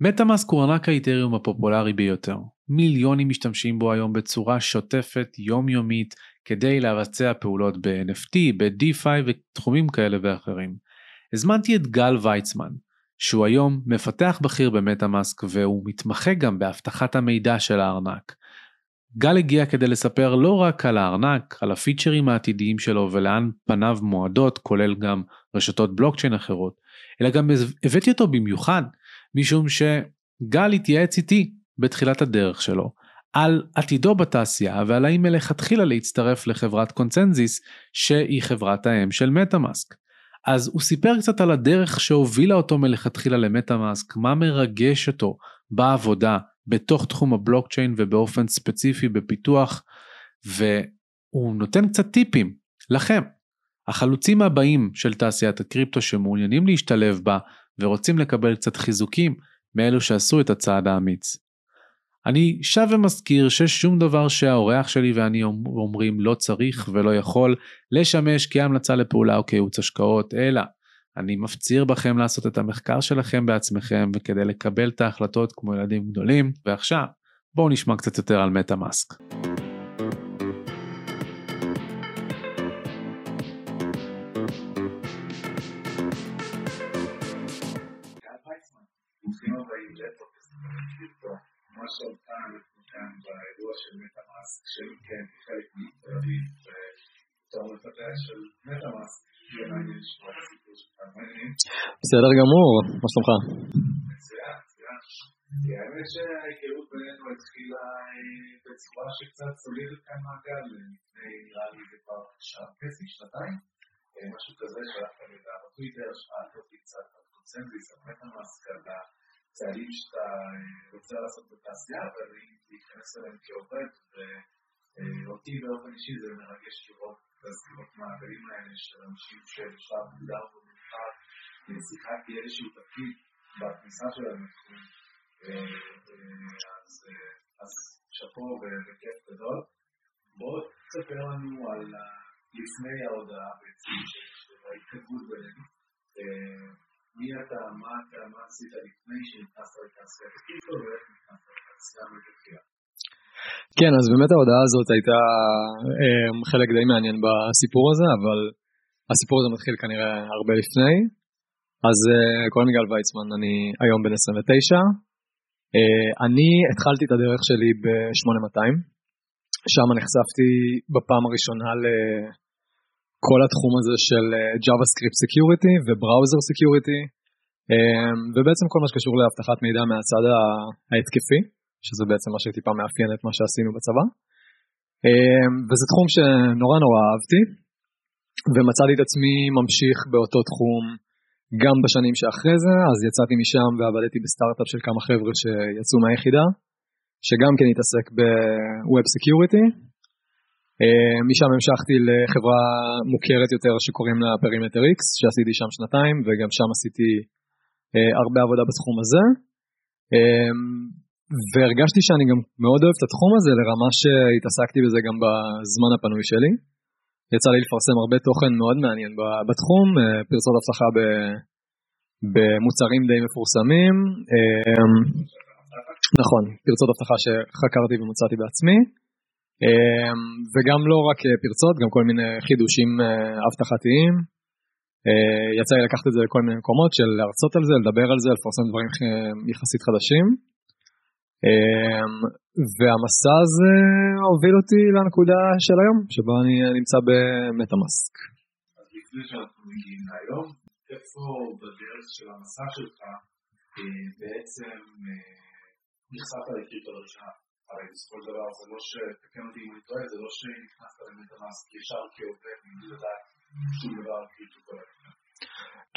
מטאמאסק הוא ענק האתריום הפופולרי ביותר. מיליונים משתמשים בו היום בצורה שוטפת, יומיומית, כדי לבצע פעולות ב-NFT, ב-DeFi ותחומים כאלה ואחרים. הזמנתי את גל וייצמן, שהוא היום מפתח בכיר במטאמאסק והוא מתמחה גם בהבטחת המידע של הארנק. גל הגיע כדי לספר לא רק על הארנק, על הפיצ'רים העתידיים שלו ולאן פניו מועדות, כולל גם רשתות בלוקצ'יין אחרות, אלא גם הבאתי אותו במיוחד, משום שגל התייעץ איתי בתחילת הדרך שלו, על עתידו בתעשייה ועל האם מלכתחילה להצטרף לחברת קונסנזיס, שהיא חברת האם של מטאמאסק. אז הוא סיפר קצת על הדרך שהובילה אותו מלכתחילה למטאמאסק, מה מרגש אותו בעבודה, בתוך תחום הבלוקצ'יין ובאופן ספציפי בפיתוח, והוא נותן קצת טיפים לכם, החלוצים הבאים של תעשיית הקריפטו שמעוניינים להשתלב בה ורוצים לקבל קצת חיזוקים מאלו שעשו את הצעד האמיץ. אני שב ומזכיר ששום דבר שהאורח שלי ואני אומרים לא צריך ולא יכול לשמש כהמלצה לפעולה או כייעוץ השקעות, אלא אני מפציר בכם לעשות את המחקר שלכם בעצמכם וכדי לקבל את ההחלטות כמו ילדים גדולים. ועכשיו בואו נשמע קצת יותר על מטאמאסק. ממש עוד פעם כאן באירוע של מטאמאסק, שמתקיים חלק מתרבים בתור מפתח של מטאמאסק, יהיה מעניין לשמוע את הסיפור שלך, מעניין. בסדר גמור, מה שלומך? מצוין, מצוין. האמת שההיכרות בינינו התחילה בצורה שקצת סולידת כאן מעגל, לפני נראה לי כבר שנתיים, משהו כזה שלחת לי בטוויטר, שאלת אותי קצת על קונסנזיס, על מטאמאסק, על צעדים שאתה רוצה לעשות בתעשייה, אבל אם תיכנס אליהם כעובד, ואותי באופן אישי זה מרגש לראות את הסביבות מעגלים האלה של אנשים שאפשר מוגדר ומוכר, שיחה תהיה איזשהו תפקיד בכניסה שלהם. אז שפו וכיף גדול. בואו תספר לנו על לפני ההודעה בעצם של ההתקדמות בינינו. מי אתה, מה עשית לפני שנכנסת לתעשייה הקריפטו ואיך נכנסת לתעשייה הקריפטו? כן, אז באמת ההודעה הזאת הייתה חלק די מעניין בסיפור הזה, אבל הסיפור הזה מתחיל כנראה הרבה לפני. אז קוראים לי גל ויצמן, אני היום בן 29. אני התחלתי את הדרך שלי ב-8200, שם נחשפתי בפעם הראשונה כל התחום הזה של JavaScript Security ו-Browser Security, ובעצם כל מה שקשור להבטחת מידע מהצד ההתקפי, שזה בעצם מה שטיפה מאפיין את מה שעשינו בצבא. וזה תחום שנורא נורא אהבתי, ומצאתי את עצמי ממשיך באותו תחום גם בשנים שאחרי זה, אז יצאתי משם ועבדתי בסטארט-אפ של כמה חבר'ה שיצאו מהיחידה, שגם כן התעסק ב-Web Security, משם המשכתי לחברה מוכרת יותר שקוראים לה Perimeter X, שעשיתי שם 2 וגם שם עשיתי הרבה עבודה בתחום הזה, והרגשתי שאני גם מאוד אוהב את התחום הזה לרמה שהתעסקתי בזה גם בזמן הפנוי שלי. יצא לי לפרסם הרבה תוכן מאוד מעניין בתחום, פרסות הבטחה במוצרים די מפורסמים, נכון, פרסות הבטחה שחקרתי ומצאתי בעצמי, וגם לא רק פרצות, גם כל מיני חידושים הבטחתיים. יצא לי לקחת את זה לכל מיני מקומות של להרצות על זה, לדבר על זה, לפרסם דברים יחסית חדשים, והמסע הזה הוביל אותי לנקודה של היום שבה אני נמצא במטאמאסק. אז לפני שאנחנו מגיעים להיום, איפה בדרך של המסע שלך בעצם נחשפת לקריפטו לראשונה? הרי בסופו של דבר זה לא שתקן אותי אם אני טועה, זה לא שנכנסת למטאמאסק ישר כעובד, אני יודעת שום דבר קריפטו כולל.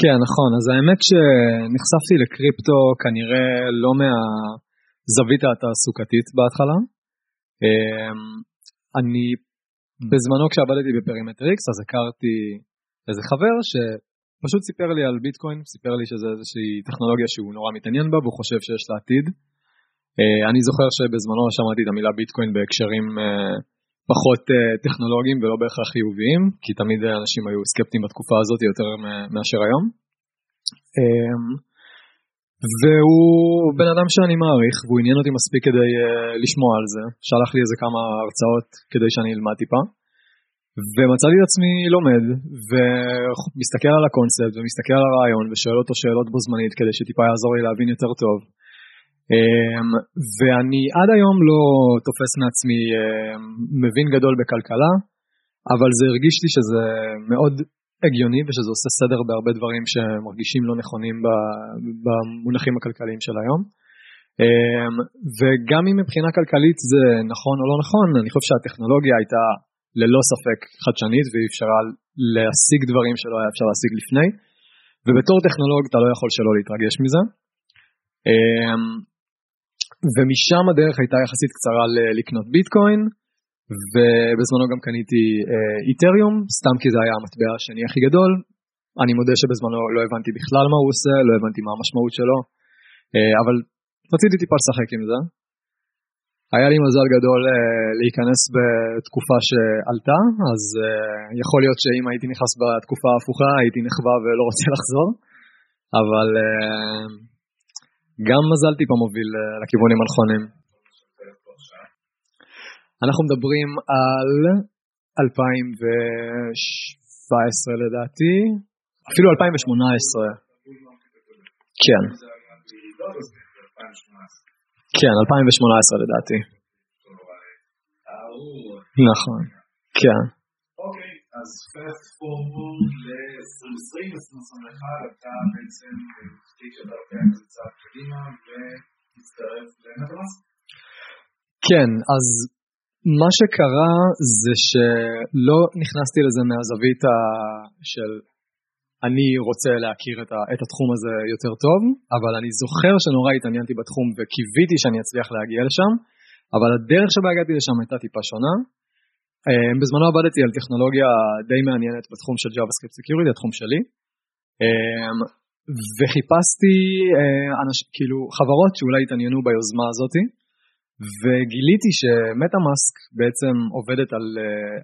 כן, נכון, אז האמת שנחשפתי לקריפטו כנראה לא מהזווית התעסוקתית בהתחלה. אני בזמנו כשעבדתי בפרימטר איקס, אז הכרתי איזה חבר שפשוט סיפר לי על ביטקוין, סיפר לי שזה איזושהי טכנולוגיה שהוא נורא מתעניין בה, והוא חושב שיש לה עתיד. אני זוכר שבזמנו שמעתי את המילה ביטקוין בהקשרים פחות טכנולוגיים ולא בהכרח חיוביים, כי תמיד אנשים היו סקפטיים בתקופה הזאת יותר מאשר היום. והוא בן אדם שאני מעריך, והוא עניין אותי מספיק כדי לשמוע על זה, שלח לי איזה כמה הרצאות כדי שאני אלמד טיפה, ומצא לי את עצמי לומד, ומסתכל על הקונספט, ומסתכל על הרעיון, ושואל אותו שאלות בו זמנית, כדי שטיפה יעזור לי להבין יותר טוב, ואני עד היום לא תופס מעצמי מבין גדול בכלכלה, אבל זה הרגיש לי שזה מאוד הגיוני, ושזה עושה סדר בהרבה דברים שמרגישים לא נכונים במונחים הכלכליים של היום. וגם אם מבחינה כלכלית זה נכון או לא נכון, אני חושב שהטכנולוגיה הייתה ללא ספק חדשנית, והיא אפשרה להשיג דברים שלא היה אפשר להשיג לפני, ובתור טכנולוג אתה לא יכול שלא להתרגש מזה. ומשם הדרך הייתה יחסית קצרה לקנות ביטקוין, ובזמנו גם קניתי איתריום, סתם כי זה היה המטבע השני הכי גדול. אני מודה שבזמנו לא הבנתי בכלל מה הוא עושה, לא הבנתי מה המשמעות שלו, אבל רציתי טיפה לשחק עם זה. היה לי מזל גדול להיכנס בתקופה שעלתה, אז יכול להיות שאם הייתי נכנס בתקופה ההפוכה, הייתי נחווה ולא רוצה לחזור, אבל גם מזל טיפה מוביל לכיוונים הנכונים. אנחנו מדברים על 2017 לדעתי, אפילו 2018. כן. כן, 2018 לדעתי. נכון, כן. אוקיי, אז fast forward ל-2020, 2021, אתה בעצם תפתיק שאתה לוקח את צעד קדימה ותצטרף למטמאס? כן, אז מה שקרה זה שלא נכנסתי לזה מהזווית של אני רוצה להכיר את התחום הזה יותר טוב, אבל אני זוכר שנורא התעניינתי בתחום וקיוויתי שאני אצליח להגיע לשם, אבל הדרך שבה הגעתי לשם הייתה טיפה שונה. בזמנו עבדתי על טכנולוגיה די מעניינת בתחום של JavaScript Security, התחום שלי, וחיפשתי כאילו חברות שאולי התעניינו ביוזמה הזאת, וגיליתי שמטאמאסק בעצם עובדת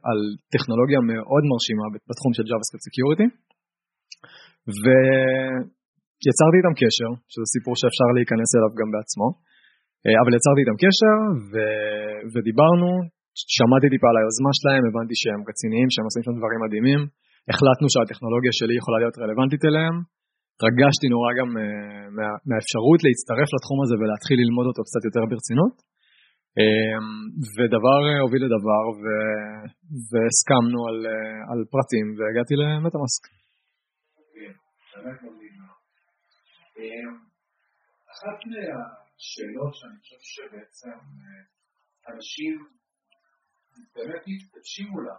על טכנולוגיה מאוד מרשימה בתחום של JavaScript Security, ויצרתי איתם קשר, שזה סיפור שאפשר להיכנס אליו גם בעצמו, אבל יצרתי איתם קשר ודיברנו, שמעתי טיפה על היוזמה שלהם, הבנתי שהם רציניים, שהם עושים שם דברים מדהימים, החלטנו שהטכנולוגיה שלי יכולה להיות רלוונטית אליהם, התרגשתי נורא גם מהאפשרות להצטרף לתחום הזה ולהתחיל ללמוד אותו קצת יותר ברצינות, ודבר הוביל לדבר, והסכמנו על פרטים, והגעתי למטאמאסק. באמת מוביל מאוד. אחת מהשאלות שאני חושב שבעצם אנשים באמת מתקשיבו לה,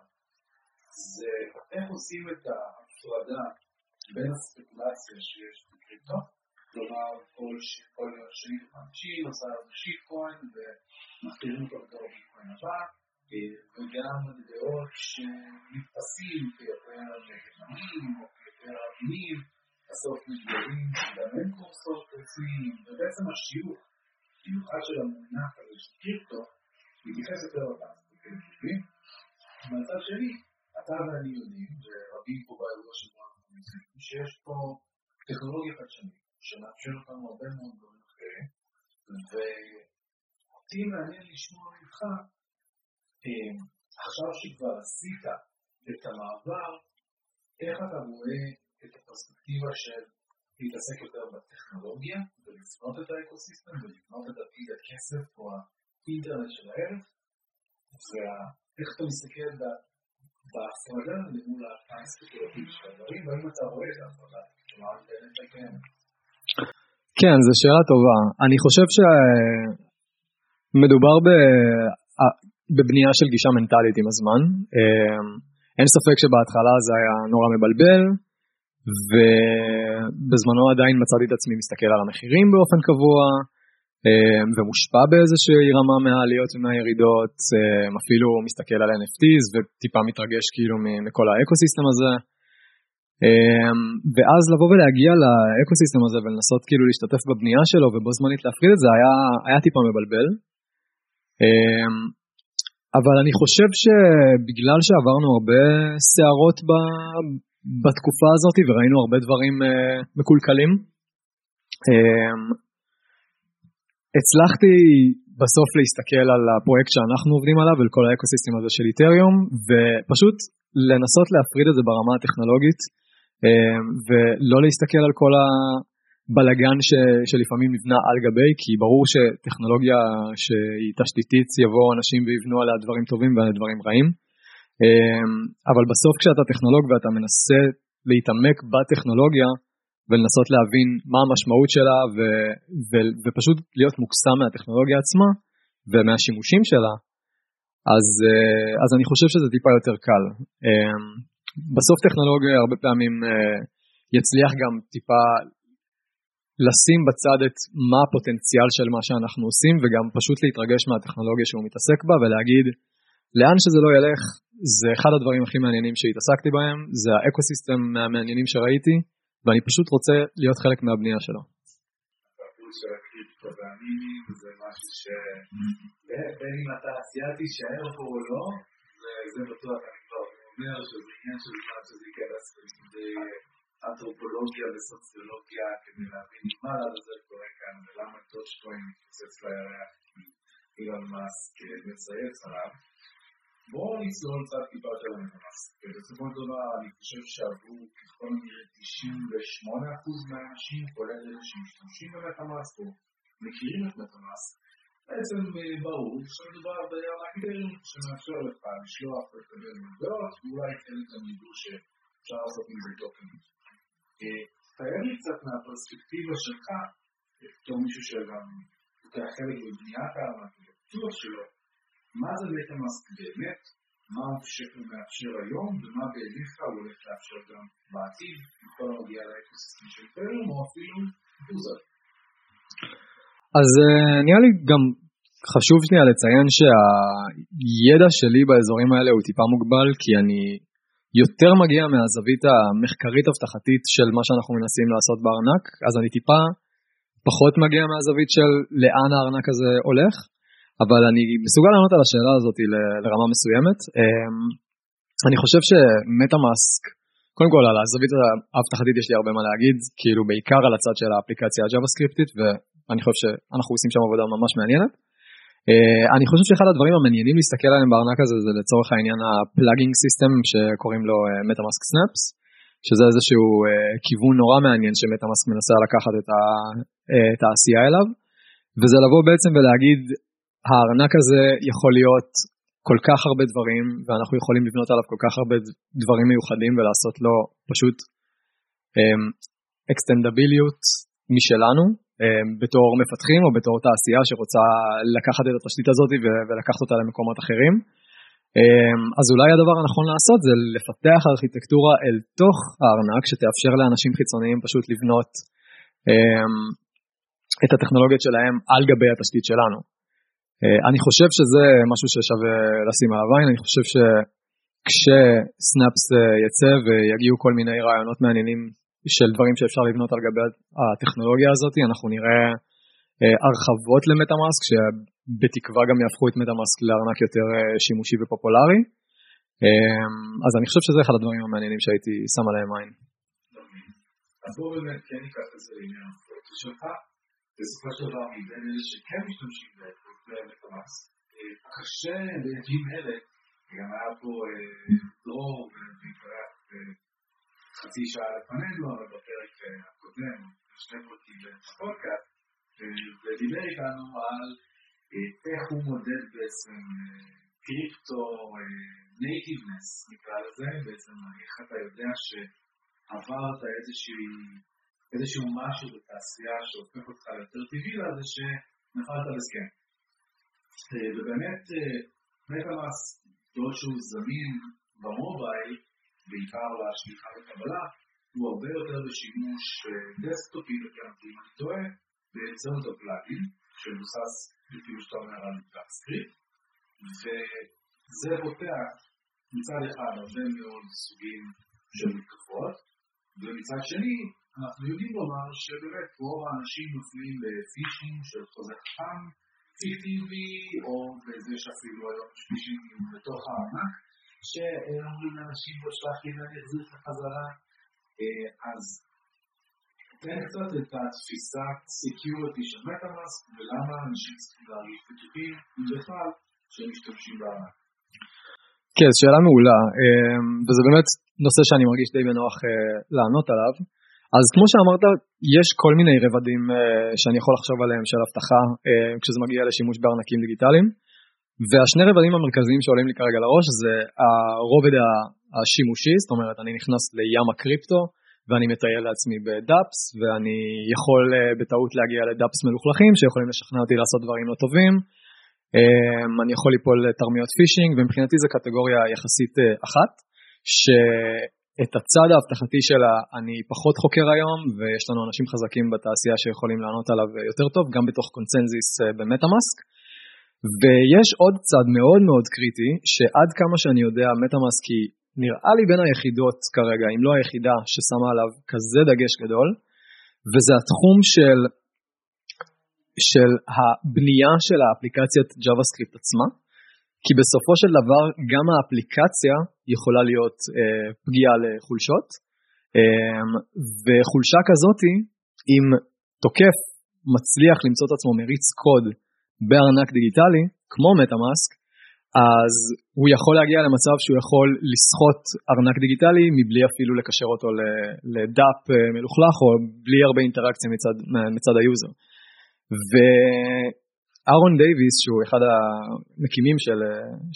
זה איך עושים את ההפרדה בין הספקולציה שיש בקריפטו, כלומר כל שני חמישים עושה שיטקוין ומחתירים אותו בתור ביטקוין הבא, וגם דעות שמתפסים כיותר נגדנים או כיותר אבנים, בסוף נגדרים, גם אין קורסות רצויים, ובעצם השיעור, במיוחד של המונח הזה של קריפטו, מתייחס יותר אותם, במצב שלי, אתה ואני יודעים, ורבים פה באירוע שבו שיש פה טכנולוגיה חדשנית שמאפשר אותנו הרבה מאוד דברים אחרים, ואותי מעניין לשמוע ממך עכשיו שכבר עשית את המעבר, איך אתה רואה את הפרספקטיבה של להתעסק יותר בטכנולוגיה ולבנות את האקוסיסטם ולבנות את עתיד הכסף או האינטרנט של הערך, ואיך אתה מסתכל בהפרדה למול האספקולטיב של הדברים, ואם אתה רואה את ההפרדה, כלומר את באמת הקיים. כן, זו שאלה טובה. אני חושב שמדובר בבנייה של גישה מנטלית עם הזמן. אין ספק שבהתחלה זה היה נורא מבלבל, ובזמנו עדיין מצאתי את עצמי מסתכל על המחירים באופן קבוע, ומושפע באיזושהי רמה מהעליות ומהירידות, אפילו מסתכל על NFTs וטיפה מתרגש כאילו מכל האקוסיסטם הזה, ואז לבוא ולהגיע לאקוסיסטם הזה ולנסות כאילו להשתתף בבנייה שלו ובו זמנית להפריד את זה היה טיפה מבלבל, אבל אני חושב שבגלל שעברנו הרבה סערות בתקופה הזאת וראינו הרבה דברים מקולקלים, הצלחתי בסוף להסתכל על הפרויקט שאנחנו עובדים עליו ועל כל האקוסיסטם הזה של איתריום, ופשוט לנסות להפריד את זה ברמה הטכנולוגית, ולא להסתכל על כל הבלגן שלפעמים נבנה על גבי, כי ברור שטכנולוגיה שהיא תשתיתית, יבואו אנשים ויבנו עליה דברים טובים ועל דברים רעים, אבל בסוף כשאתה טכנולוג ואתה מנסה להתעמק בטכנולוגיה, ולנסות להבין מה המשמעות שלה, ופשוט להיות מוקסם מהטכנולוגיה עצמה, ומהשימושים שלה, אז אני חושב שזה טיפה יותר קל. בסוף טכנולוגיה הרבה פעמים יצליח גם טיפה לשים בצד את מה הפוטנציאל של מה שאנחנו עושים, וגם פשוט להתרגש מהטכנולוגיה שהוא מתעסק בה, ולהגיד לאן שזה לא ילך, זה אחד הדברים הכי מעניינים שהתעסקתי בהם, זה האקוסיסטם המעניינים שראיתי, ואני פשוט רוצה להיות חלק מהבנייה שלו. הפול של הקריפטו והמימים, זה משהו בין אם אתה אסיאתי, שער פה או לא, זה בטוח, אני כבר אומר שזה עניין של זמן שזה יקדס אנתרופולוגיה וסוציולוגיה, כדי להבין מה לזה קורה כאן, ולמה דוטקוין מתפוצץ לירח, אילון מאסק מצייץ עליו. בואו ניסול צד טיפה יותר למאסק, ובסופו של דבר אני חושב שעבור ככל נראה 98% מהאנשים, כולל אלה שמשתמשים במטאמאסק או מכירים את מטאמאסק, בעצם ברור שמדובר באקדרים שמאפשר לך לשלוח ולקבל מטבעות, ואולי חלק גם ידעו שאפשר לעשות מזה טוקנים. תאר לי קצת מהפרספקטיבה שלך, בתור מישהו שגם לוקח חלק בבניית המטבעות שלו, מה זה מטאמאסק באמת, מה הוא שמאפשר היום, ומה בעיניך הוא הולך לאפשר גם בעתיד, בכל המגיע לאקוסיסטים של איתריום, או אפילו בוזר. אז נראה לי גם חשוב שנייה לציין שהידע שלי באזורים האלה הוא טיפה מוגבל, כי אני יותר מגיע מהזווית המחקרית הבטחתית של מה שאנחנו מנסים לעשות בארנק, אז אני טיפה פחות מגיע מהזווית של לאן הארנק הזה הולך, אבל אני מסוגל לענות על השאלה הזאת לרמה מסוימת. אני חושב שמטאמאסק, קודם כל על הזווית האבטחתית יש לי הרבה מה להגיד, כאילו בעיקר על הצד של האפליקציה הג'אבהסקריפטית, ואני חושב שאנחנו עושים שם עבודה ממש מעניינת. אני חושב שאחד הדברים המעניינים להסתכל עליהם בארנק הזה, זה לצורך העניין הפלאגינג סיסטם שקוראים לו MetaMask Snaps, שזה איזשהו כיוון נורא מעניין שמטאמאסק מנסה לקחת את העשייה אליו, וזה לבוא בעצם ולהגיד, הארנק הזה יכול להיות כל כך הרבה דברים, ואנחנו יכולים לבנות עליו כל כך הרבה דברים מיוחדים, ולעשות לו פשוט אקסטנדביליות משלנו, בתור מפתחים או בתור תעשייה שרוצה לקחת את התשתית הזאת ולקחת אותה למקומות אחרים. אז אולי הדבר הנכון לעשות זה לפתח ארכיטקטורה אל תוך הארנק, שתאפשר לאנשים חיצוניים פשוט לבנות את הטכנולוגיות שלהם על גבי התשתית שלנו. אני חושב שזה משהו ששווה לשים עליו עין, אני חושב שכשסנאפס יצא ויגיעו כל מיני רעיונות מעניינים של דברים שאפשר לבנות על גבי הטכנולוגיה הזאת, אנחנו נראה הרחבות למטאמאסק, שבתקווה גם יהפכו את מטאמאסק לארנק יותר שימושי ופופולרי, אז אני חושב שזה אחד הדברים המעניינים שהייתי שם עליהם עין. אז בואו באמת כן ניקח את זה לעניין הפרויקט שלך, בסופו של דבר מבין אלה שכן משתמשים במטאמאסק. קשה בימים אלה, גם היה פה דרור ובעיקרה חצי שעה לפנינו, אבל בפרק הקודם, שני פרקים בפודקאסט, ודיבר איתנו על איך הוא מודד בעצם קריפטו נייטיבנס, נקרא לזה, בעצם איך אתה יודע שעברת איזשהו משהו בתעשייה שהופך אותך יותר טבעי לזה שנפלת לסכם. ובאמת, מטאמאסק, לא שהוא זמין במובייל, בעיקר לשליחה וקבלה, הוא הרבה יותר בשימוש דסקטופי, וכאמתי אם אני טועה, באמצעות הפלאגין, שמבוסס לפי שאתה אומר על JavaScript, וזה פותח מצד אחד הרבה מאוד סוגים של מתקפות, ומצד שני, אנחנו יודעים לומר שבאמת רוב האנשים נופלים בפישינג של חוזה חכם, פיקטיבי, או בזה שאפילו היום פישינג בתוך הענק, שאומרים לאנשים בו שלחים להחזיר את החזרה, אז תן קצת את התפיסה security של MetaMask ולמה אנשים צריכים להרגיש בטוחים ובכלל שמשתמשים בענק. כן, שאלה מעולה, וזה באמת נושא שאני מרגיש די בנוח לענות עליו. אז כמו שאמרת, יש כל מיני רבדים שאני יכול לחשוב עליהם של הבטחה כשזה מגיע לשימוש בארנקים דיגיטליים, והשני רבדים המרכזיים שעולים לי כרגע לראש זה הרובד השימושי, זאת אומרת אני נכנס לים הקריפטו ואני מטייל לעצמי בדאפס, ואני יכול בטעות להגיע לדאפס מלוכלכים שיכולים לשכנע אותי לעשות דברים לא טובים, אני יכול ליפול תרמיות פישינג, ומבחינתי זו קטגוריה יחסית אחת, שאת הצד ההבטחתי שלה אני פחות חוקר היום, ויש לנו אנשים חזקים בתעשייה שיכולים לענות עליו יותר טוב, גם בתוך קונסנזיס במטאמאסק, ויש עוד צד מאוד מאוד קריטי, שעד כמה שאני יודע מטאמאסק היא נראה לי בין היחידות כרגע, אם לא היחידה ששמה עליו כזה דגש גדול, וזה התחום של הבנייה של האפליקציית JavaScript עצמה, כי בסופו של דבר גם האפליקציה יכולה להיות פגיעה לחולשות, וחולשה כזאת אם תוקף מצליח למצוא את עצמו מריץ קוד בארנק דיגיטלי, כמו MetaMask, אז הוא יכול להגיע למצב שהוא יכול לסחוט ארנק דיגיטלי מבלי אפילו לקשר אותו לדאפ מלוכלך, או בלי הרבה אינטראקציה מצד היוזר. וארון דייביס, שהוא אחד המקימים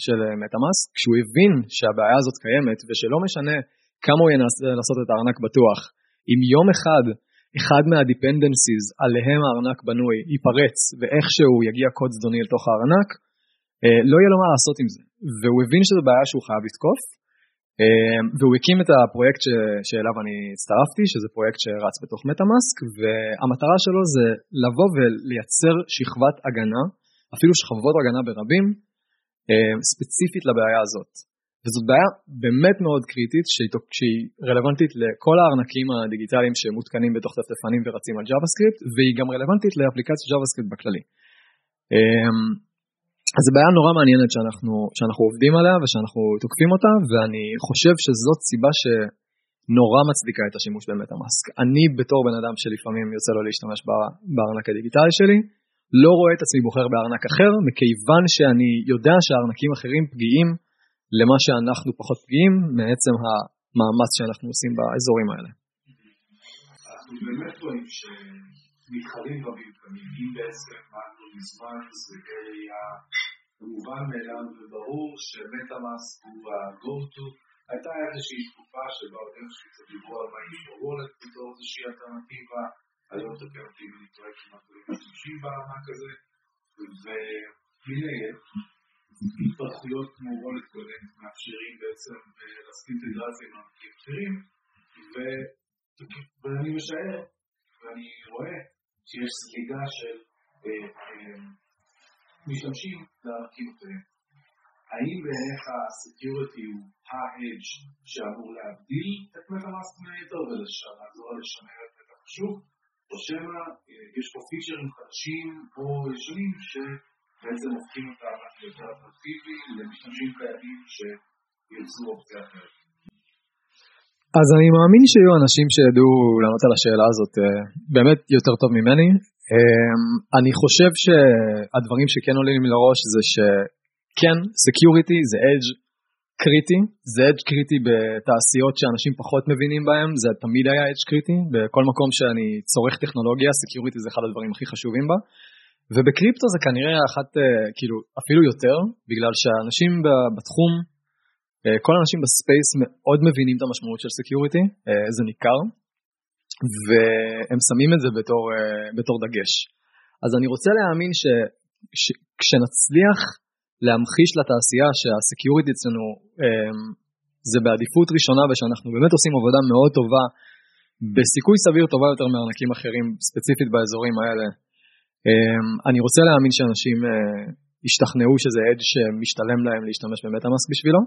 של מטאמאסק, כשהוא הבין שהבעיה הזאת קיימת ושלא משנה כמה הוא ינסה לעשות את הארנק בטוח, אם יום אחד מהדיפנדנסיז עליהם הארנק בנוי ייפרץ ואיכשהו יגיע קוד זדוני לתוך הארנק, לא יהיה לו מה לעשות עם זה, והוא הבין שזו בעיה שהוא חייב לתקוף, והוא הקים את הפרויקט שאליו אני הצטרפתי, שזה פרויקט שרץ בתוך מטאמאסק, והמטרה שלו זה לבוא ולייצר שכבת הגנה, אפילו שכבות הגנה ברבים, ספציפית לבעיה הזאת. וזאת בעיה באמת מאוד קריטית, שהיא רלוונטית לכל הארנקים הדיגיטליים שמותקנים בתוך דפדפנים ורצים על JavaScript, והיא גם רלוונטית לאפליקציות JavaScript בכללי. אז זו בעיה נורא מעניינת שאנחנו עובדים עליה ושאנחנו תוקפים אותה, ואני חושב שזאת סיבה שנורא מצדיקה את השימוש במטאמאסק. אני בתור בן אדם שלפעמים יוצא לו להשתמש בארנק הדיגיטלי שלי, לא רואה את עצמי בוחר בארנק אחר, מכיוון שאני יודע שהארנקים אחרים פגיעים למה שאנחנו פחות פגיעים, מעצם המאמץ שאנחנו עושים באזורים האלה. אנחנו באמת רואים מתחרים רבים, ומגיעים בעסק, מעטנו מזמן, זה גרי המובן מאליו וברור שמטאמאסק הוא ה-go-to. הייתה איזושהי שקופה שבה עוד איזושהי דיברו על מה יש בוולט, בתור איזושהי אלטרנטיבה, היום תקן אותי ונתראה כמעט משתמשים בענק הזה, ומילא, התפתחויות כמו וולט קונקט מאפשרים בעצם להסכים אינטגרציה עם ענקים אחרים, ואני משער, ואני רואה, שיש סליגה של משתמשים להרכיב אותם. האם בערך הסקיוריטי הוא ההדג' שאמור להבדיל את מטאמאסק מהיתר ולעזור לשמר את החשוב, או שמא יש פה פיצ'רים חדשים או ישנים שבעצם הופכים אותם יותר אטרקטיבי למשתמשים קיימים שיוצרו אופציה אחרת? אז אני מאמין שיהיו אנשים שידעו לענות על השאלה הזאת באמת יותר טוב ממני. אני חושב שהדברים שכן עולים לראש זה שכן, security זה edge קריטי, זה edge קריטי בתעשיות שאנשים פחות מבינים בהם, זה תמיד היה edge קריטי, בכל מקום שאני צורך טכנולוגיה, security זה אחד הדברים הכי חשובים בה, ובקריפטו זה כנראה אחת, כאילו אפילו יותר, בגלל שאנשים בתחום, כל האנשים בספייס מאוד מבינים את המשמעות של סקיוריטי, זה ניכר, והם שמים את זה בתור דגש. אז אני רוצה להאמין שכשנצליח להמחיש לתעשייה שהסקיוריטי אצלנו זה בעדיפות ראשונה, ושאנחנו באמת עושים עבודה מאוד טובה, בסיכוי סביר טובה יותר מארנקים אחרים, ספציפית באזורים האלה, אני רוצה להאמין שאנשים השתכנעו שזה אדג' שמשתלם להם להשתמש במטאמאסק בשבילו.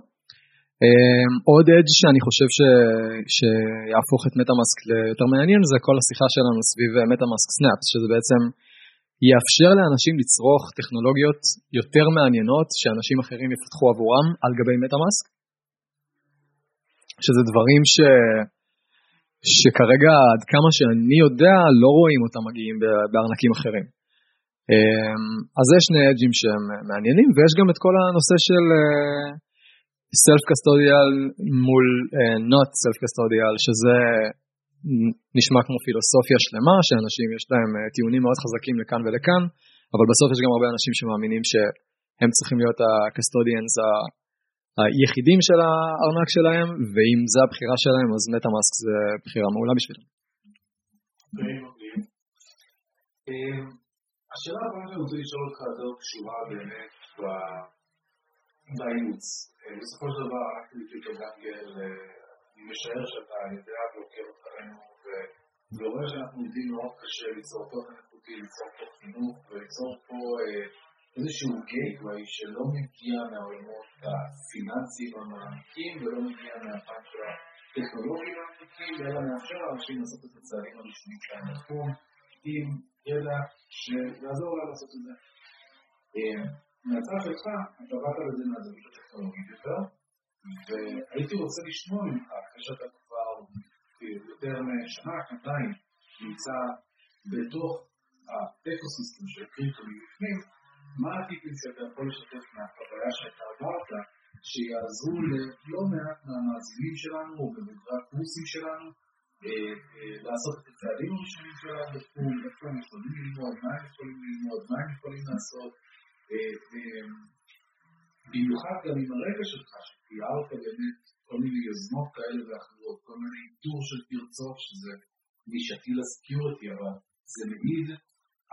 עוד אדג' שאני חושב שיהפוך את מטאמאסק ליותר מעניין, זה כל השיחה שלנו סביב מטאמאסק סנאפס, שזה בעצם יאפשר לאנשים לצרוך טכנולוגיות יותר מעניינות, שאנשים אחרים יפתחו עבורם על גבי מטאמאסק, שזה דברים שכרגע עד כמה שאני יודע לא רואים אותם מגיעים בארנקים אחרים. אז יש שני אדג'ים שהם מעניינים, ויש גם את כל הנושא של self custodial מול not self custodial, שזה נשמע כמו פילוסופיה שלמה, שאנשים יש להם טיעונים מאוד חזקים לכאן ולכאן, אבל בסוף יש גם הרבה אנשים שמאמינים שהם צריכים להיות ה-custodians היחידים של הארנק שלהם, ואם זה הבחירה שלהם, אז MetaMask זה בחירה מעולה בשבילם. השאלה הבאה שאני רוצה לשאול אותך יותר קשורה באמת באימוץ. בסופו של דבר, אנחנו נתקדם דנגל, אני משער שאתה יודע ועוקר אותנו, וזה אומר שאנחנו יודעים מאוד קשה ליצור תוכן איכותי, ליצור פה חינוך, וליצור פה איזשהו gateway שלא מגיע מהעולמות הפיננסיים המעמיקים, ולא מגיע מהפן של הטכנולוגיה המעמיקים, אלא מאפשר לאנשים לעשות את הצעדים הראשונים כאן לתחום, עם ידע שיעזור לה לעשות את זה. מהצעה שלך, אתה באת לזה מהזווית הטכנולוגית יותר, והייתי רוצה לשמוע ממך, כשאתה כבר יותר משנה, עדיין נמצא בתוך האקוסיסטם של קריפטו מבפנים, מה הטיפים שאתה יכול לשתף מהחוויה שאתה עברת, שיעזרו ללא מעט מהמאזינים שלנו, או במקרה הקורסים שלנו, לעשות את הצעדים הראשונים שלנו בתחום, איפה הם יכולים ללמוד, מה הם יכולים ללמוד, מה הם יכולים לעשות, במיוחד גם עם הרקע שלך, שתיארת באמת כל מיני יוזמות כאלה ואחרות, כל מיני טור של פרצוף, שזה נישתי לסקיורטי, אבל זה מעיד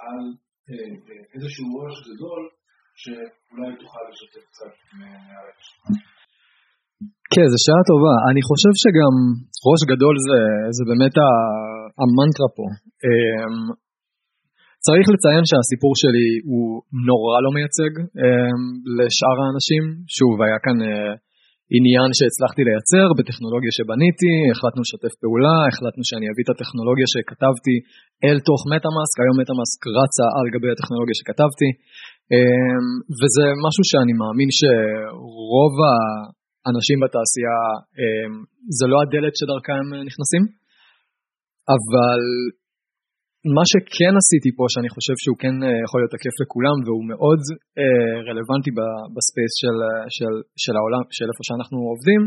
על איזשהו ראש גדול, שאולי תוכל לשתף קצת מהרקע שלך. כן, זו שעה טובה. אני חושב שגם ראש גדול זה באמת המנטרה פה. צריך לציין שהסיפור שלי הוא נורא לא מייצג לשאר האנשים. שוב, היה כאן עניין שהצלחתי לייצר בטכנולוגיה שבניתי, החלטנו לשתף פעולה, החלטנו שאני אביא את הטכנולוגיה שכתבתי אל תוך MetaMask, היום MetaMask רצה על גבי הטכנולוגיה שכתבתי, וזה משהו שאני מאמין שרוב האנשים בתעשייה, זה לא הדלת שדרכה הם נכנסים, אבל מה שכן עשיתי פה, שאני חושב שהוא כן יכול להיות תקף לכולם, והוא מאוד רלוונטי בספייס של העולם, של איפה שאנחנו עובדים,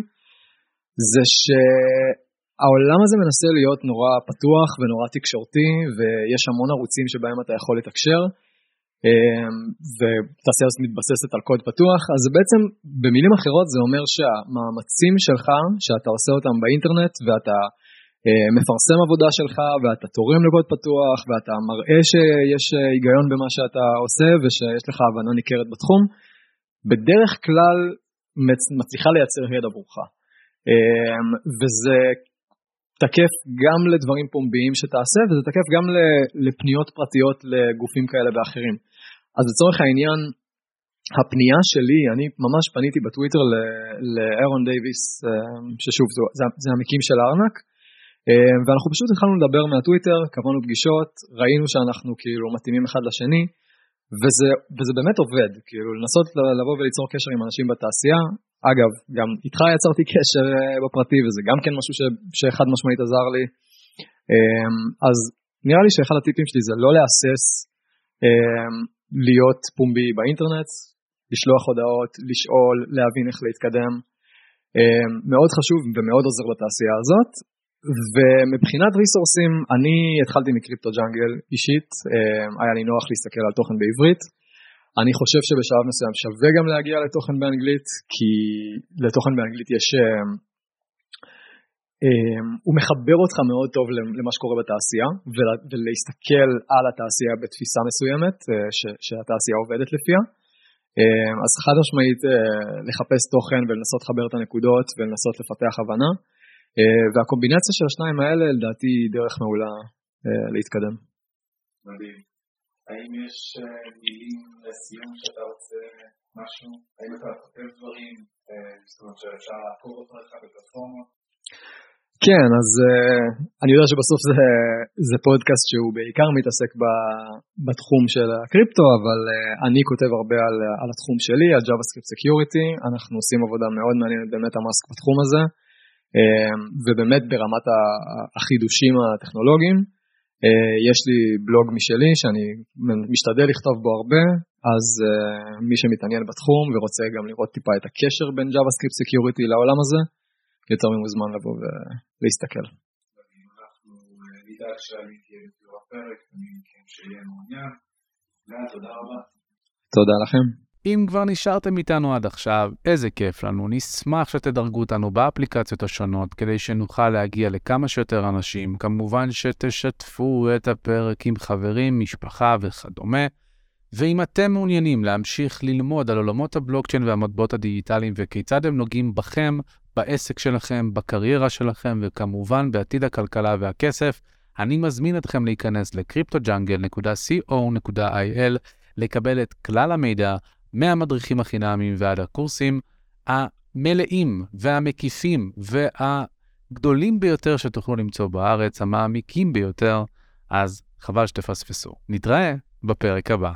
זה שהעולם הזה מנסה להיות נורא פתוח ונורא תקשורתי, ויש המון ערוצים שבהם אתה יכול לתקשר, ותעשייה הזאת מתבססת על קוד פתוח, אז בעצם במילים אחרות זה אומר שהמאמצים שלך, שאתה עושה אותם באינטרנט, ואתה מפרסם עבודה שלך, ואתה תורם לקוד פתוח, ואתה מראה שיש היגיון במה שאתה עושה, ושיש לך הבנה ניכרת בתחום, בדרך כלל מצליחה לייצר ידע עבורך. וזה תקף גם לדברים פומביים שתעשה, וזה תקף גם לפניות פרטיות לגופים כאלה ואחרים. אז לצורך העניין, הפנייה שלי, אני ממש פניתי בטוויטר לאירון דייביס, ששוב, זה המקים של הארנק, ואנחנו פשוט התחלנו לדבר מהטוויטר, קבענו פגישות, ראינו שאנחנו כאילו מתאימים אחד לשני, וזה באמת עובד, כאילו לנסות לבוא וליצור קשר עם אנשים בתעשייה, אגב, גם איתך יצרתי קשר בפרטי, וזה גם כן משהו שאחד משמעית עזר לי, אז נראה לי שאחד הטיפים שלי זה לא להסס להיות פומבי באינטרנט, לשלוח הודעות, לשאול, להבין איך להתקדם, מאוד חשוב ומאוד עוזר בתעשייה הזאת, ומבחינת ריסורסים, אני התחלתי מקריפטו ג'אנגל אישית, היה לי נוח להסתכל על תוכן בעברית, אני חושב שבשלב מסוים שווה גם להגיע לתוכן באנגלית, כי לתוכן באנגלית יש, הוא מחבר אותך מאוד טוב למה שקורה בתעשייה, ולהסתכל על התעשייה בתפיסה מסוימת, שהתעשייה עובדת לפיה, אז חד משמעית לחפש תוכן ולנסות לחבר את הנקודות, ולנסות לפתח הבנה, והקומבינציה של השניים האלה, לדעתי, היא דרך מעולה להתקדם. מדהים. האם יש מילים לסיום שאתה רוצה משהו? האם אתה כותב דברים, זאת אומרת שאפשר לעקוב אותך בפלטפורמה? כן, אז אני יודע שבסוף זה פודקאסט שהוא בעיקר מתעסק בתחום של הקריפטו, אבל אני כותב הרבה על התחום שלי, על JavaScript Security, אנחנו עושים עבודה מאוד מעניינת במטה מאסק בתחום הזה, ובאמת ברמת החידושים הטכנולוגיים, יש לי בלוג משלי שאני משתדל לכתוב בו הרבה, אז מי שמתעניין בתחום ורוצה גם לראות טיפה את הקשר בין JavaScript Security לעולם הזה, יותר ממוזמן לבוא ולהסתכל. אנחנו נדאג שאני תהיה בצורה פרק, אני מכם שיהיה מעוניין. תודה רבה. תודה לכם. אם כבר נשארתם איתנו עד עכשיו, איזה כיף לנו, נשמח שתדרגו אותנו באפליקציות השונות כדי שנוכל להגיע לכמה שיותר אנשים, כמובן שתשתפו את הפרק עם חברים, משפחה וכדומה, ואם אתם מעוניינים להמשיך ללמוד על עולמות הבלוקצ'יין והמטבעות הדיגיטליים וכיצד הם נוגעים בכם, בעסק שלכם, בקריירה שלכם וכמובן בעתיד הכלכלה והכסף, אני מזמין אתכם להיכנס ל-cryptojungle.co.il לקבל את כלל המידע מהמדריכים החינמיים ועד הקורסים המלאים והמקיפים והגדולים ביותר שתוכלו למצוא בארץ, המעמיקים ביותר, אז חבל שתפספסו. נתראה בפרק הבא.